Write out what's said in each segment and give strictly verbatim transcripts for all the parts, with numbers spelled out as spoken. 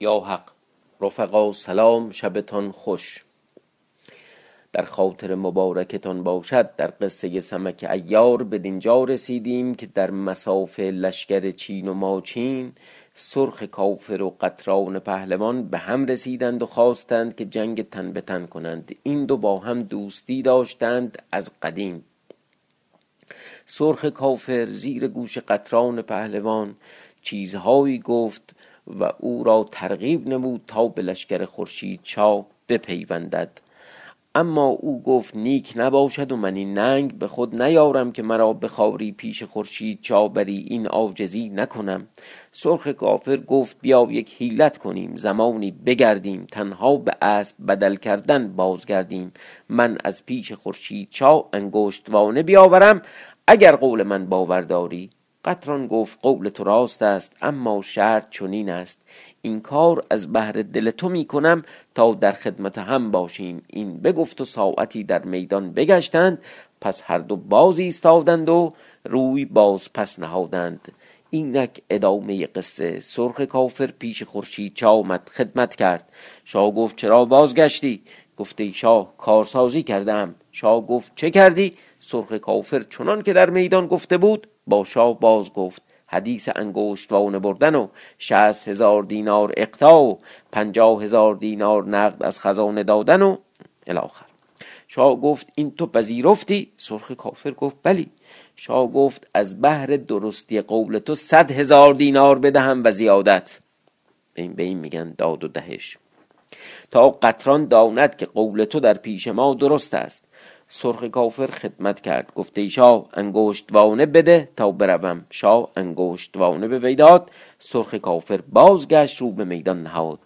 یا حق رفقا سلام، شبتان خوش. در خاطر مبارکتان باشد در قصه سمک عیار بدینجا رسیدیم که در مسافه لشکر چین و ماچین، سرخ کافر و قطران پهلوان به هم رسیدند و خواستند که جنگ تن به تن کنند. این دو با هم دوستی داشتند از قدیم. سرخ کافر زیر گوش قطران پهلوان چیزهایی گفت و او را ترغیب نمود تا به لشکر خورشید شاه بپیوندد، اما او گفت نیک نباشد و من این ننگ به خود نیارم که مرا به خواری پیش خورشید شاه بری، این عاجزی نکنم. سرخ کافر گفت بیا یک حیلت کنیم، زمانی بگردیم، تنها به اسب بدل کردن بازگردیم، من از پیش خورشید شاه انگشتوانه بیاورم اگر قول من باورداری. قطران گفت قول تو راست است، اما شرط چنین است، این کار از بهر دل تو می کنم تا در خدمت هم باشیم. این بگفت و ساعتی در میدان بگشتند، پس هر دو باز ایستادند و روی باز پس نهادند. اینک ادامه قصه. سرخ کافر پیش خورشید شاه آمد، خدمت کرد. شاه گفت چرا بازگشتی؟ گفت ای شاه کارسازی کردم. شاه گفت چه کردی؟ سرخ کافر چنان که در میدان گفته بود با شاه باز گفت، حدیث انگشتوانه بردن و شصت هزار دینار اقتا و پنجاه هزار دینار نقد از خزانه دادن و الاخر. شاه گفت این تو پذیرفتی؟ سرخ کافر گفت بلی. شاه گفت از بهر درستی قول تو صد هزار دینار بدهم و زیادت. به این به این میگن داد و دهش، تا قطران داند که قول تو در پیش ما درست است. سرخ کافر خدمت کرد، گفت ای شاه انگشتوانه بده تا بروم. شاه انگشتوانه به وی داد. سرخ کافر بازگشت، رو به میدان نهاد.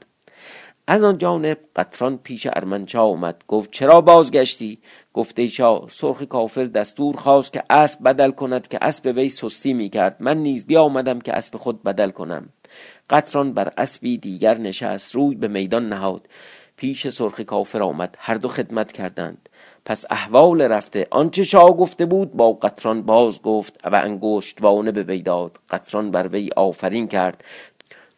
از آن جانب قطران پیش ارمنشاه آمد، گفت چرا بازگشتی؟ گفت ای شاه سرخ کافر دستور خواست که اسب بدل کند که اسب وی سستی می کرد، من نیز بیا آمدم که اسب خود بدل کنم. قطران بر اسبی دیگر نشست، روی به میدان نهاد، پیش سرخ کافر آمد، هر دو خدمت کردند. پس احوال رفته آنچه شاه گفته بود با قطران باز گفت و انگشتوانه به وی داد. قطران بر وی آفرین کرد.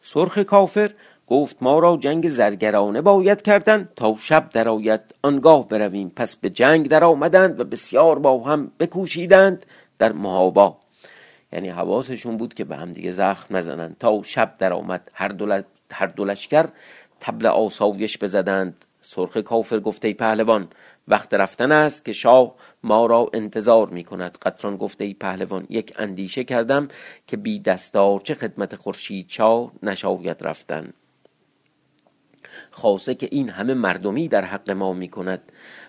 سرخ کافر گفت ما را جنگ زرگرانه باید کردن تا شب درآید آنگاه برویم. پس به جنگ در آمدند و بسیار با هم بکوشیدند در محابا، یعنی حواسشون بود که به هم دیگه زخم نزنند. تا شب در آمد، هر دو هر دو لشکر طبل آسایش بزدند. سرخ کافر گفت ای پهلوان وقت رفتن است که شاه ما را انتظار می کند. قطران گفت ای پهلوان یک اندیشه کردم که بی دستار چه خدمت خورشید شاه نشاید رفتن، خاصه که این همه مردمی در حق ما می کند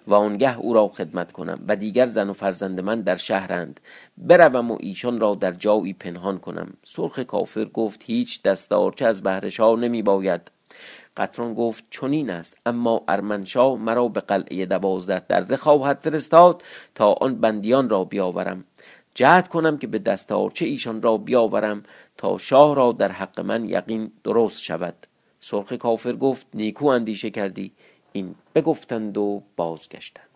و آنگه او را خدمت کنم و دیگر زن و فرزند من در شهرند، بروم و ایشان را در جایی پنهان کنم. سرخ کافر گفت هیچ دستارچه از بهر شاه نمی باید. قطران گفت چنین است، اما ارمنشاه مرا به قلعه دوازده دره خواهد فرستاد تا آن بندیان را بیاورم، جهد کنم که به دستارچه ایشان را بیاورم تا شاه را در حق من یقین درست شود. سرخ کافر گفت نیکو اندیشه کردی. این بگفتند و بازگشتند.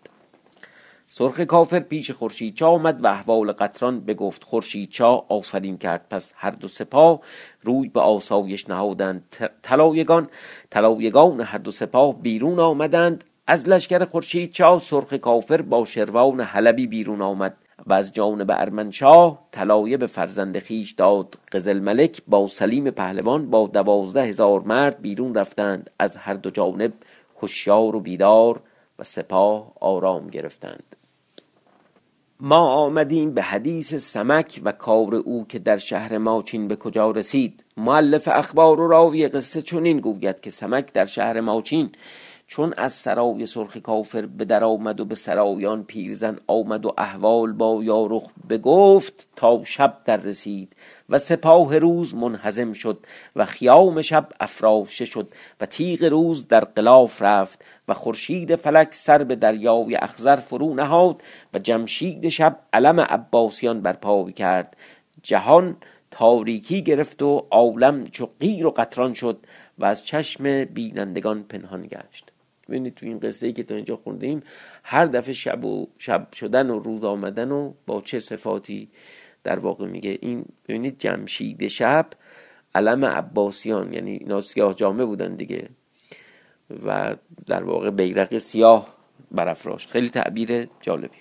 سرخ کافر پیش خورشید شاه آمد و احوال قطران بگفت. خورشید شاه آفرین کرد. پس هر دو سپاه روی به آسایش نهادند. طلایگان طلایگان هر دو سپاه بیرون آمدند. از لشکر خورشید شاه سرخ کافر با شروان حلبی بیرون آمد و از جانب ارمنشاه طلایه به فرزند خیش داد. قزل ملک با سلیم پهلوان با دوازده هزار مرد بیرون رفتند. از هر دو جانب هوشیار و بیدار و سپاه آرام گرفتند. ما آمدیم به حدیث سمک و کار او که در شهر ماچین به کجا رسید. مؤلف اخبار و راوی قصه چنین گوید که سمک در شهر ماچین چون از سرای سرخ کافر به در آمد و به سرایان پیرزن آمد و احوال با یارخ بگفت تا شب در رسید و سپاه روز منهزم شد و خیام شب افراشته شد و تیغ روز در غلاف رفت و خورشید فلک سر به دریای اخزر فرو نهاد و جمشید شب علم عباسیان برپا کرد. جهان تاریکی گرفت و عالم چو قیر و قطران شد و از چشم بینندگان پنهان گشت. ببینید تو این قصه ای که تا اینجا خوندیم هر دفعه شب و شب شدن و روز آمدن و با چه صفاتی در واقع میگه. این ببینید جمشید شب علم عباسیان، یعنی اینا سیاه جامه بودن دیگه و در واقع بیرق سیاه برافراشت. خیلی تعبیر جالبی.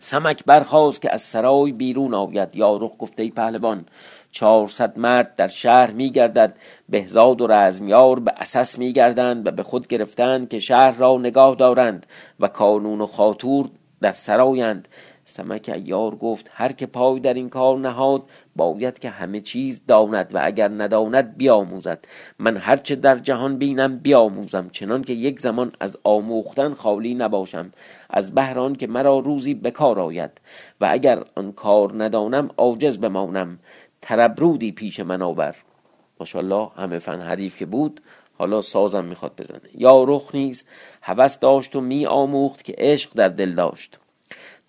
سمک برخاست که از سرای بیرون آید. یارخ گفت ای پهلوان، چهارصد مرد در شهر میگردد. بهزاد و رزمیار به اساس میگردند و به خود گرفتند که شهر را نگاه دارند و کانون و خاطور در سرایند. سمک عیار گفت هر که پای در این کار نهاد باید که همه چیز داند و اگر نداند بیاموزد. من هرچه در جهان بینم بیاموزم چنان که یک زمان از آموختن خالی نباشم، از بهر آن که مرا روزی بکار آید و اگر آن کار ندانم عاجز بمانم. تربرودی پیش من آور. ماشاءالله همه فن حریف که بود حالا سازم میخواد بزنه. یا رخ نیز هوس داشت و می آموخت که عشق در دل داشت.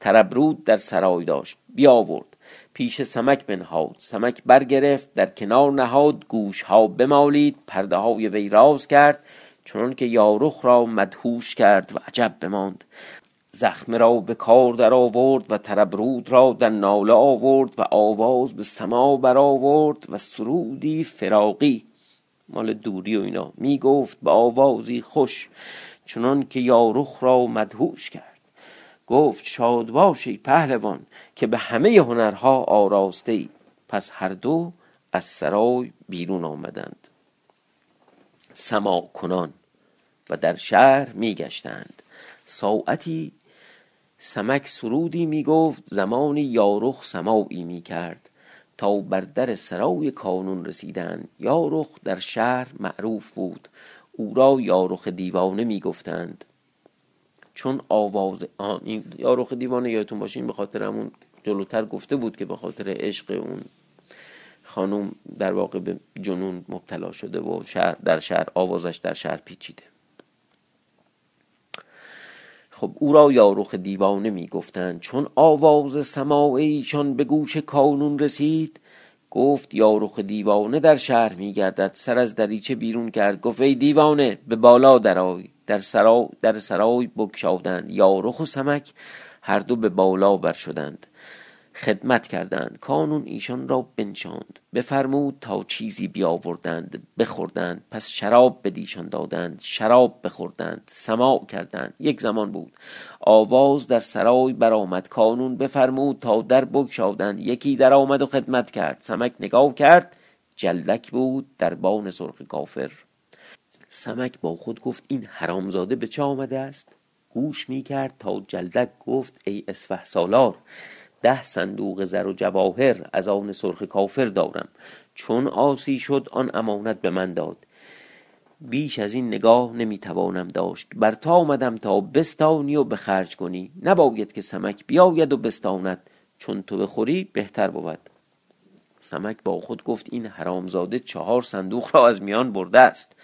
تربرود در سرای داشت، بیاورد پیش سمک بنهاد. سمک برگرفت در کنار نهاد، گوش ها بمالید، پرده های وی راز کرد چون که یارخ را مدهوش کرد و عجب بماند. زخم را به کار در آورد و تربرود را در ناله آورد و آواز به سما بر آورد و سرودی فراقی مال دوری و اینا می گفت به آوازی خوش چنان که یارخ را مدهوش کرد. گفت شاد باشی پهلوان که به همه هنرها آراسته ای. پس هر دو از سرای بیرون آمدند سماع کنان و در شهر می گشتند. ساعتی سمک سرودی می گفت، زمانی یارخ سماعی می کرد تا بر در سرای کانون رسیدند. یارخ در شهر معروف بود، او را یارخ دیوانه می گفتند چون آواز این یارخ دیوانه یادتون باشه این به خاطر همون جلوتر گفته بود که به خاطر عشق اون خانم در واقع به جنون مبتلا شده و شهر در شهر آوازش در شهر پیچیده. خب او را یارخ دیوانه می گفتند چون آواز سماع ایشان به گوش کانون رسید. گفت یارخ دیوانه در شهر می گردد. سر از دریچه بیرون کرد، گفت ای دیوانه به بالا درآی. در سرا در سرای بگشادند. یارخ و سمک هر دو به بالا بر شدند، خدمت کردند. کانون ایشان را بنشاند، بفرمود تا چیزی بیاوردند بخوردند. پس شراب به دیشان دادند، شراب بخوردند، سماع کردند. یک زمان بود آواز در سرای برآمد. کانون بفرمود تا در بگشادند، یکی در آمد و خدمت کرد. سمک نگاه کرد، جلک بود دربان سرخ کافر. سمک با خود گفت این حرامزاده به چه آمده است. گوش می کرد تا جلدک گفت ای اسفه سالار، ده صندوق زر و جواهر از آن سرخ کافر دارم، چون آسی شد آن امانت به من داد، بیش از این نگاه نمی توانم داشت. بر تا آمدم تا بستانی و بخرج کنی. نباید که سمک بیاید و بستاند، چون تو بخوری بهتر بود. سمک با خود گفت این حرامزاده چهار صندوق را از میان برده است.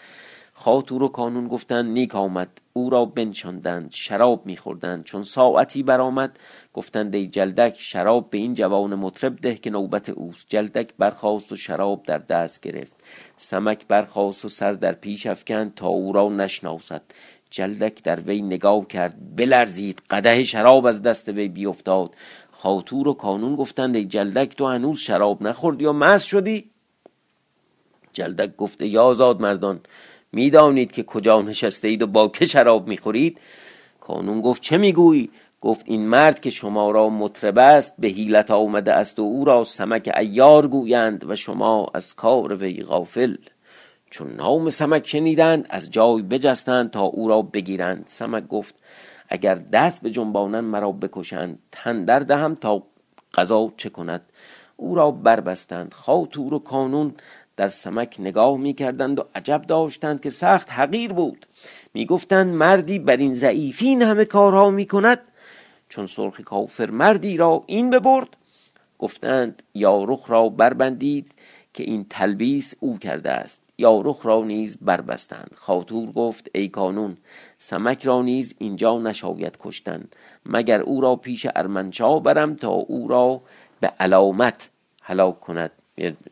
خاطور و کانون گفتند نیک آمد. او را بنشاندند، شراب میخوردند. چون ساعتی برآمد گفتند ای جلدک شراب به این جوان مطرب ده که نوبت اوست. جلدک برخاست و شراب در دست گرفت. سمک برخاست و سر در پیش افکند تا او را نشناسد. جلدک در وی نگاه کرد، بلرزید، قدح شراب از دست وی بیفتاد. خاطور و کانون گفتند ای جلدک تو هنوز شراب نخوردی یا مست شدی؟ جلدک گفت ای آزاد مردان، می دانید که کجا نشسته اید و با که شراب می خورید؟ کانون گفت چه می گویی؟ گفت این مرد که شما را مطرب است به حیلت آمده است و او را سمک عیار گویند و شما از کار وی غافل. چون نام سمک شنیدند از جای بجستند تا او را بگیرند. سمک گفت اگر دست به جنبانند مرا بکشند، تن در دهم تا قضا چه کند. او را بربستند. خاطور و کانون در سمک نگاه می کردند و عجب داشتند که سخت حقیر بود. می گفتند مردی بر این ضعیفی این همه کارها می کند؟ چون سرخ کافر مردی را این ببرد، گفتند یارخ را بربندید که این تلبیس او کرده است. یارخ را نیز بربستند. خاطور گفت ای کانون، سمک را نیز اینجا نشاید کشتن، مگر او را پیش ارمنشا برم تا او را به علامت هلاک کند.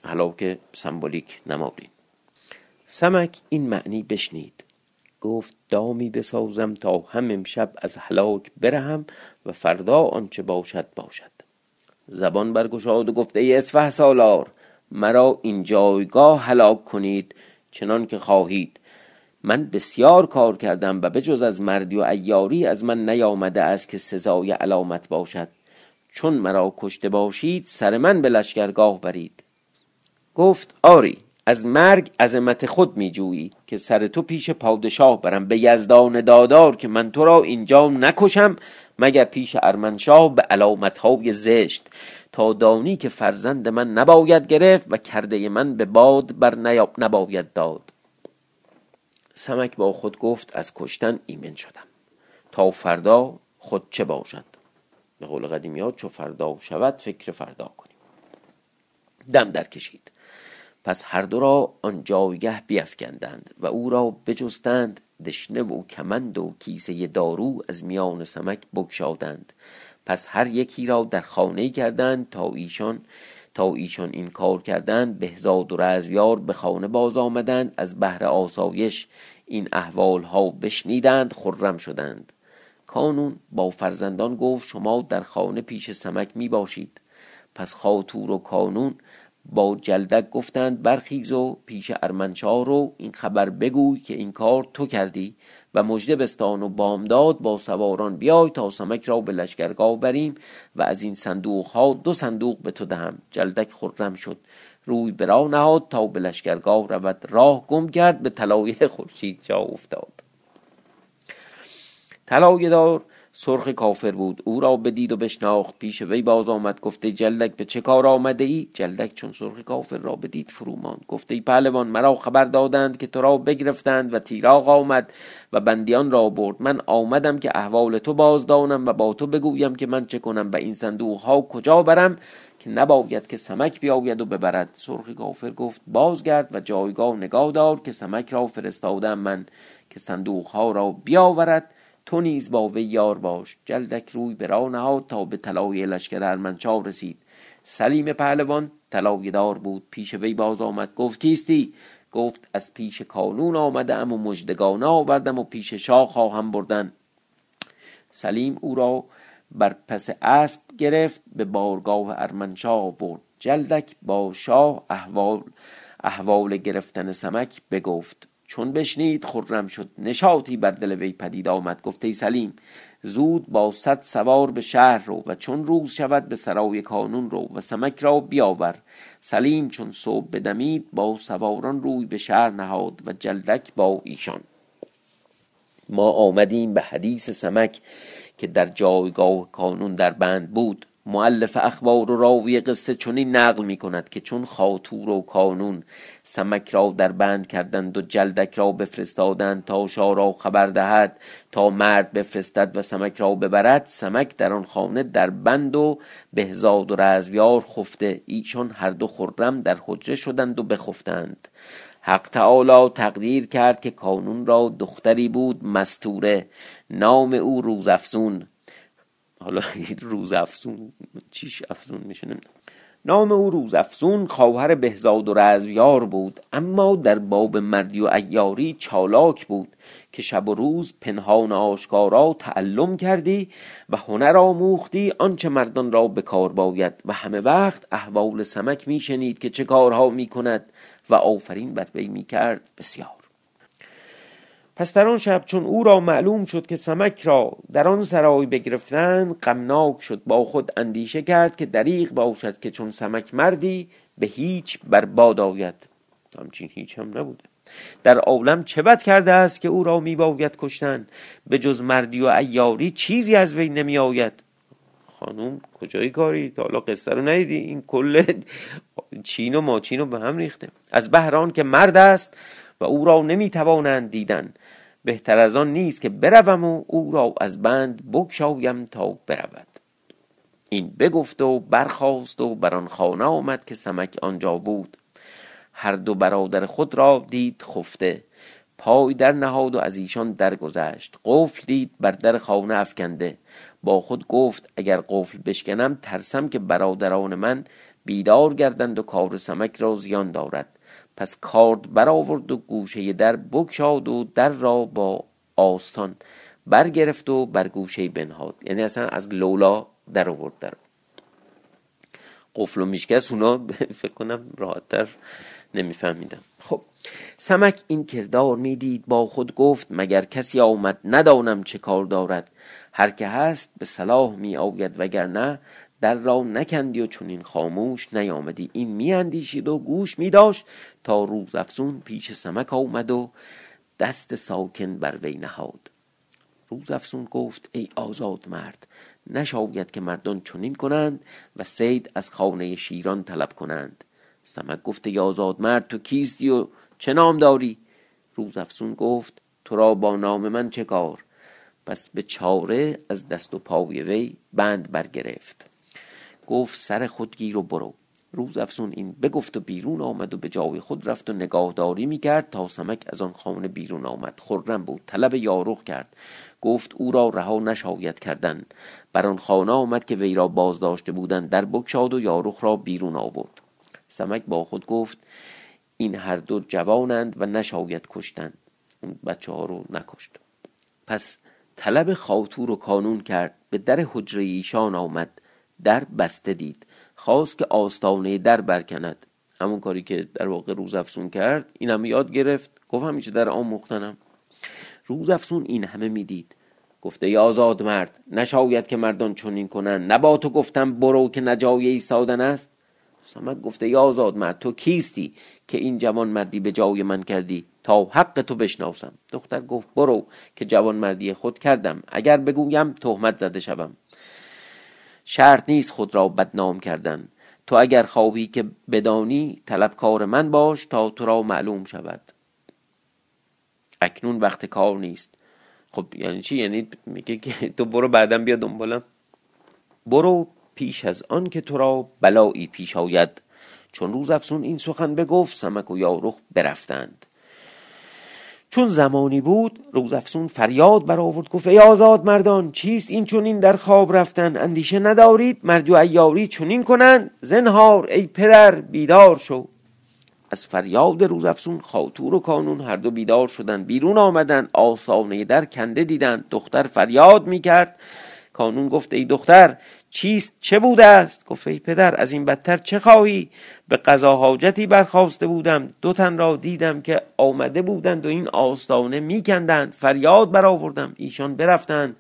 هلاک سمبولیک نمابین. سمک این معنی بشنید، گفت دامی بسازم تا هم امشب از هلاک برهم و فردا آنچه باشد باشد. زبان برگشاد و گفت ای اسفه سالار، مرا این جایگاه هلاک کنید چنان که خواهید. من بسیار کار کردم و بجز از مردی و عیاری از من نیامده است که سزای علامت باشد. چون مرا کشته باشید سر من به لشکرگاه برید. گفت آری، از مرگ عظمت خود می جویی که سر تو پیش پادشاه برم، به یزدان دادار که من تو را اینجا نکشم مگر پیش ارمنشاه به علامتهای زشت، تا دانی که فرزند من نباید گرفت و کرده من به باد بر نیاب نباید داد. سمک با خود گفت از کشتن ایمن شدم، تا فردا خود چه باشد. به قول قدیمی ها چو فردا شود فکر فردا کنیم. دم در کشید. پس هر دو را آن جایگه بیفکندند و او را بجستند. دشنه و کمند و کیسه دارو از میان سمک بگشادند. پس هر یکی را در خانه کردند تا ایشان تا ایشان این کار کردند. بهزاد و رزویار به خانه باز آمدند، از بهر آسایش این احوال ها بشنیدند، خرم شدند. کانون با فرزندان گفت شما در خانه پیش سمک می باشید. پس خاطور و کانون با جلدک گفتند برخیز و پیش ارمنشاه رو این خبر بگوی که این کار تو کردی و مژده بستان و بامداد با سواران بیای تا سمک را به لشکرگاه بریم و از این صندوق ها دو صندوق به تو دهم. جلدک خرم شد، روی برا نهاد تا به لشکرگاه رود. راه گم کرد، به طلایه خورشید جا افتاد. طلایه دار سرخ کافر بود، او را بدید و بشناخت. پیش وی باز آمد، گفته جلدک به چه کار آمده ای؟ جلدک چون سرخ کافر را بدید فرومان، گفته ای پهلوان، مرا خبر دادند که تو را بگرفتند و تیراغ آمد و بندیان را برد. من آمدم که احوال تو بازدانم و با تو بگویم که من چه کنم و این صندوق ها کجا برم که نباید که سمک بیاید و ببرد. سرخ کافر گفت بازگرد و جایگاه نگاه دار که سمک را فرستادم من که صندوق ها را بیاورد، تو نیز با وی یار باش. جلدک روی برا نهاد تا به طلایه لشکر ارمنشاه رسید. سلیم پهلوان طلایه دار بود، پیش وی باز آمد، گفت کیستی؟ گفت از پیش کانون آمده ام و مژدگانه آوردم و پیش شاه خواهم بردن. سلیم او را بر پس اسب گرفت، به بارگاه ارمنشاه برد. جلدک با شاه احوال احوال گرفتن سمک بگفت. چون بشنید خرم شد، نشاطی بر دل وی پدید آمد. گفته ای سلیم، زود با صد سوار به شهر رو و چون روز شود به سرای کانون رو و سمک را بیاور. سلیم چون صبح بدمید با سواران روی به شهر نهاد و جلدک با ایشان. ما آمدیم به حدیث سمک که در جایگاه کانون در بند بود. مؤلف اخبار و راوی قصه چنین نقل می کند که چون خاطور و کانون سمک را در بند کردند و جلدک را بفرستادند تا شاه را خبر دهد تا مرد بفرستد و سمک را ببرد، سمک در آن خانه در بند و بهزاد و رزویار خفته. ایشان هر دو خرم در حجره شدند و بخفتند. حق تعالی تقدیر کرد که کانون را دختری بود مستوره، نام او روزافزون. حالا روزافزون چیش افزون میشه؟ نام او روزافزون خواهر بهزاد و رزویار بود، اما در باب مردی و عیاری چالاک بود که شب و روز پنهان آشکارا تعلم کردی و هنر آموختی آنچه مردان را به کار باید و همه وقت احوال سمک میشنید که چه کارها میکند و آفرین بر وی میکرد بسیار. پس در آن شب چون او را معلوم شد که سمک را در آن سرای بگرفتند، غمناک شد. با خود اندیشه کرد که دریغ باشد که چون سمک مردی به هیچ برباد آید. همچین هیچ هم نبوده در عالم. چه بد کرده است که او را می باید کشتن؟ به جز مردی و عیاری چیزی از وی نمی آید. خانوم کجایی کاری تا حالا قصه رو ندیدی؟ این کل چین و ماچین رو به هم ریخته. از بهر آن که مرد است و او را نمیتوانند دیدن، بهتر از آن نیست که بروم و او را از بند بگشایم تا برود. این بگفت و برخاست و بران خانه آمد که سمک آنجا بود. هر دو برادر خود را دید خفته، پای در نهاد و از ایشان درگذشت. قفل دید بر در خانه افکنده، با خود گفت اگر قفل بشکنم ترسم که برادران من بیدار گردند و کار سمک را زیان دارد. پس کارد برآورد و گوشه در بگشاد و در را با آستان برگرفت و بر گوشه بنهاد. یعنی اصلا از لولا در آورد در قفل و میشکست. اونا فکر کنم راحت تر نمیفهمیدم. خب سمک این کردار میدید، با خود گفت مگر کسی آمد؟ ندانم چه کار دارد. هر که هست به صلاح می آید، وگرنه در را نکندی و چون این خاموش نیامدی. این میاندیشید و گوش میداشت تا روز افزون پیش سمک آمد و دست ساکن بر وی نهاد. روز افزون گفت ای آزاد مرد، نشاید که مردان چنین کنند و صید از خانه شیران طلب کنند. سمک گفت ای آزاد مرد، تو کیستی و چه نام داری؟ روز افزون گفت تو را با نام من چه کار؟ پس به چاره از دست و پای وی بند برگرفت. گفت سر خود گیر و برو. روز افزون این بگفت و بیرون آمد و به جای خود رفت و نگاهداری می کرد تا سمک از آن خانه بیرون آمد. خرم بود، طلب یارغ کرد، گفت او را رها نشاید کردن. بر آن خانه آمد که وی را بازداشته بودند، در بگشاد و یارغ را بیرون آورد. سمک با خود گفت این هر دو جوانند و نشاید کشتند. اون بچه ها رو نکشت. پس طلب خاطور و کانون کرد، به در حجره ایشان آمد، در بسته دید، خواست که آستانه در برکند. همون کاری که در واقع روز افسون کرد این هم یاد گرفت، گفت همیشه در آموختنم. روز افسون این همه میدید، گفته ای آزاد مرد، نشاید که مردان چنین کنن، نبا تو گفتم برو که نجای ایستادن است. سمک گفته ای آزاد مرد، تو کیستی که این جوان مردی به جای من کردی؟ تا حق تو بشناسم. دختر گفت برو که جوان مردی خود کردم، اگر بگویم تهمت زده شوم. شرط نیست خود را بدنام کردن. تو اگر خواهی که بدانی طلبکار من باش تا تو را معلوم شود. اکنون وقت کار نیست. خب یعنی چی؟ یعنی میگه که تو برو بعدم بیا دنبالم. برو پیش از آن که تو را بلایی پیش آید. چون روز افسون این سخن بگفت، سمک و یارغ برفتند. چون زمانی بود، روز افسون فریاد برآورد، گفت ای آزاد مردان، چیست این چونین در خواب رفتن؟ اندیشه ندارید مردی عیاری چونین کنند؟ زنهار ای پدر بیدار شو. از فریاد روز افسون خاطور و کانون هر دو بیدار شدند، بیرون آمدند، آستانه در کنده دیدند. دختر فریاد میکرد. کانون گفت ای دختر چیست؟ چه بوده است؟ گفت ای پدر از این بدتر چه خواهی؟ به قضا حاجتی برخواسته بودم، دو تن را دیدم که آمده بودند و این آستانه میکندند، فریاد برآوردم، ایشان برفتند.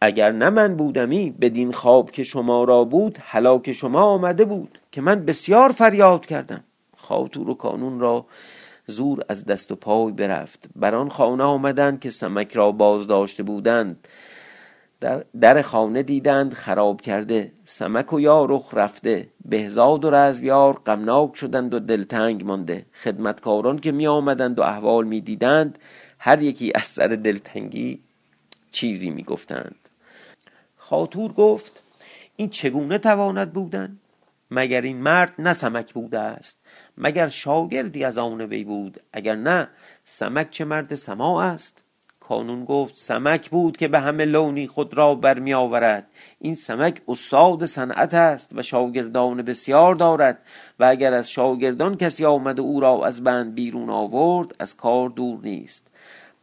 اگر نه من بودمی بدین خواب که شما را بود هلاک شما آمده بود که من بسیار فریاد کردم. خاطور و کانون را زور از دست و پای برفت. بر آن خانه آمدند که سمک را بازداشته بودند. در, در خانه دیدند خراب کرده، سمک و یارغ رفته. بهزاد و رزمیار غمناک شدند و دلتنگ مانده. خدمتکاران که می آمدند و احوال می دیدند، هر یکی از سر دلتنگی چیزی می گفتند. خاطور گفت این چگونه تواند بودن؟ مگر این مرد نه سمک بوده است؟ مگر شاگردی از آن وی بود؟ اگر نه سمک چه مرد سماع است؟ کانون گفت سمک بود که به همه لونی خود را برمی آورد. این سمک استاد صنعت است و شاگردان بسیار دارد و اگر از شاگردان کسی آمد او را از بند بیرون آورد از کار دور نیست.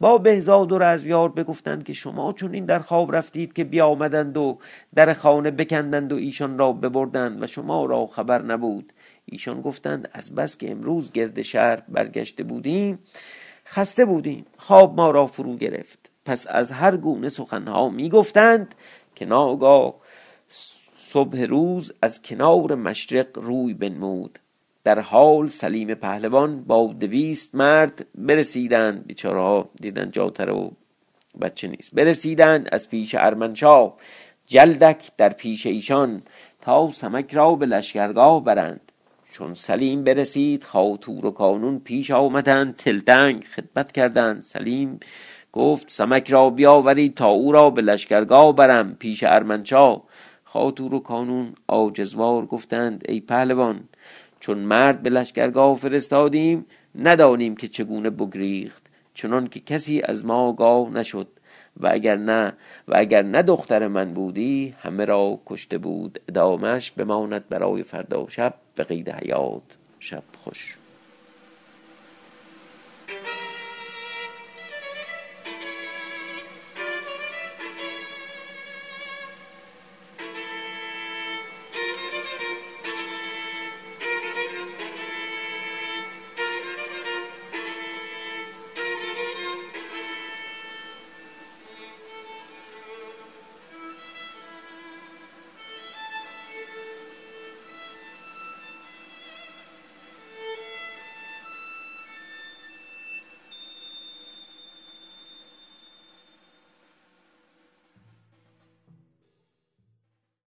با بهزاد و رزمیار بگفتند که شما چون این در خواب رفتید که بیامدند و در خانه بکندند و ایشان را ببردند و شما را خبر نبود. ایشان گفتند از بس که امروز گرد شهر برگشته بودیم خسته بودیم، خواب ما را فرو گرفت. پس از هر گونه سخنها می گفتند که ناگاه صبح روز از کنار مشرق روی بنمود. در حال سلیم پهلوان با دویست مرد برسیدند. بیچاره ها دیدن جاتر و بچه نیست. برسیدند از پیش ارمنشاه. جلدک در پیش ایشان تا سمک را به لشگرگاه برند. چون سلیم برسید خاطور و کانون پیش آمدند، تلدنگ خدمت کردند. سلیم گفت سمک را بیاورید تا او را به لشگرگاه برم پیش ارمنشا. خاطور و کانون عاجزوار گفتند ای پهلوان، چون مرد به لشگرگاه فرستادیم ندانیم که چگونه بگریخت، چنان که کسی از ما آگاه نشد، و اگر نه و اگر نه دختر من بودی همه را کشته بود. ادامه‌اش بماند برای فردا شب. به قید حیات. شب خوش.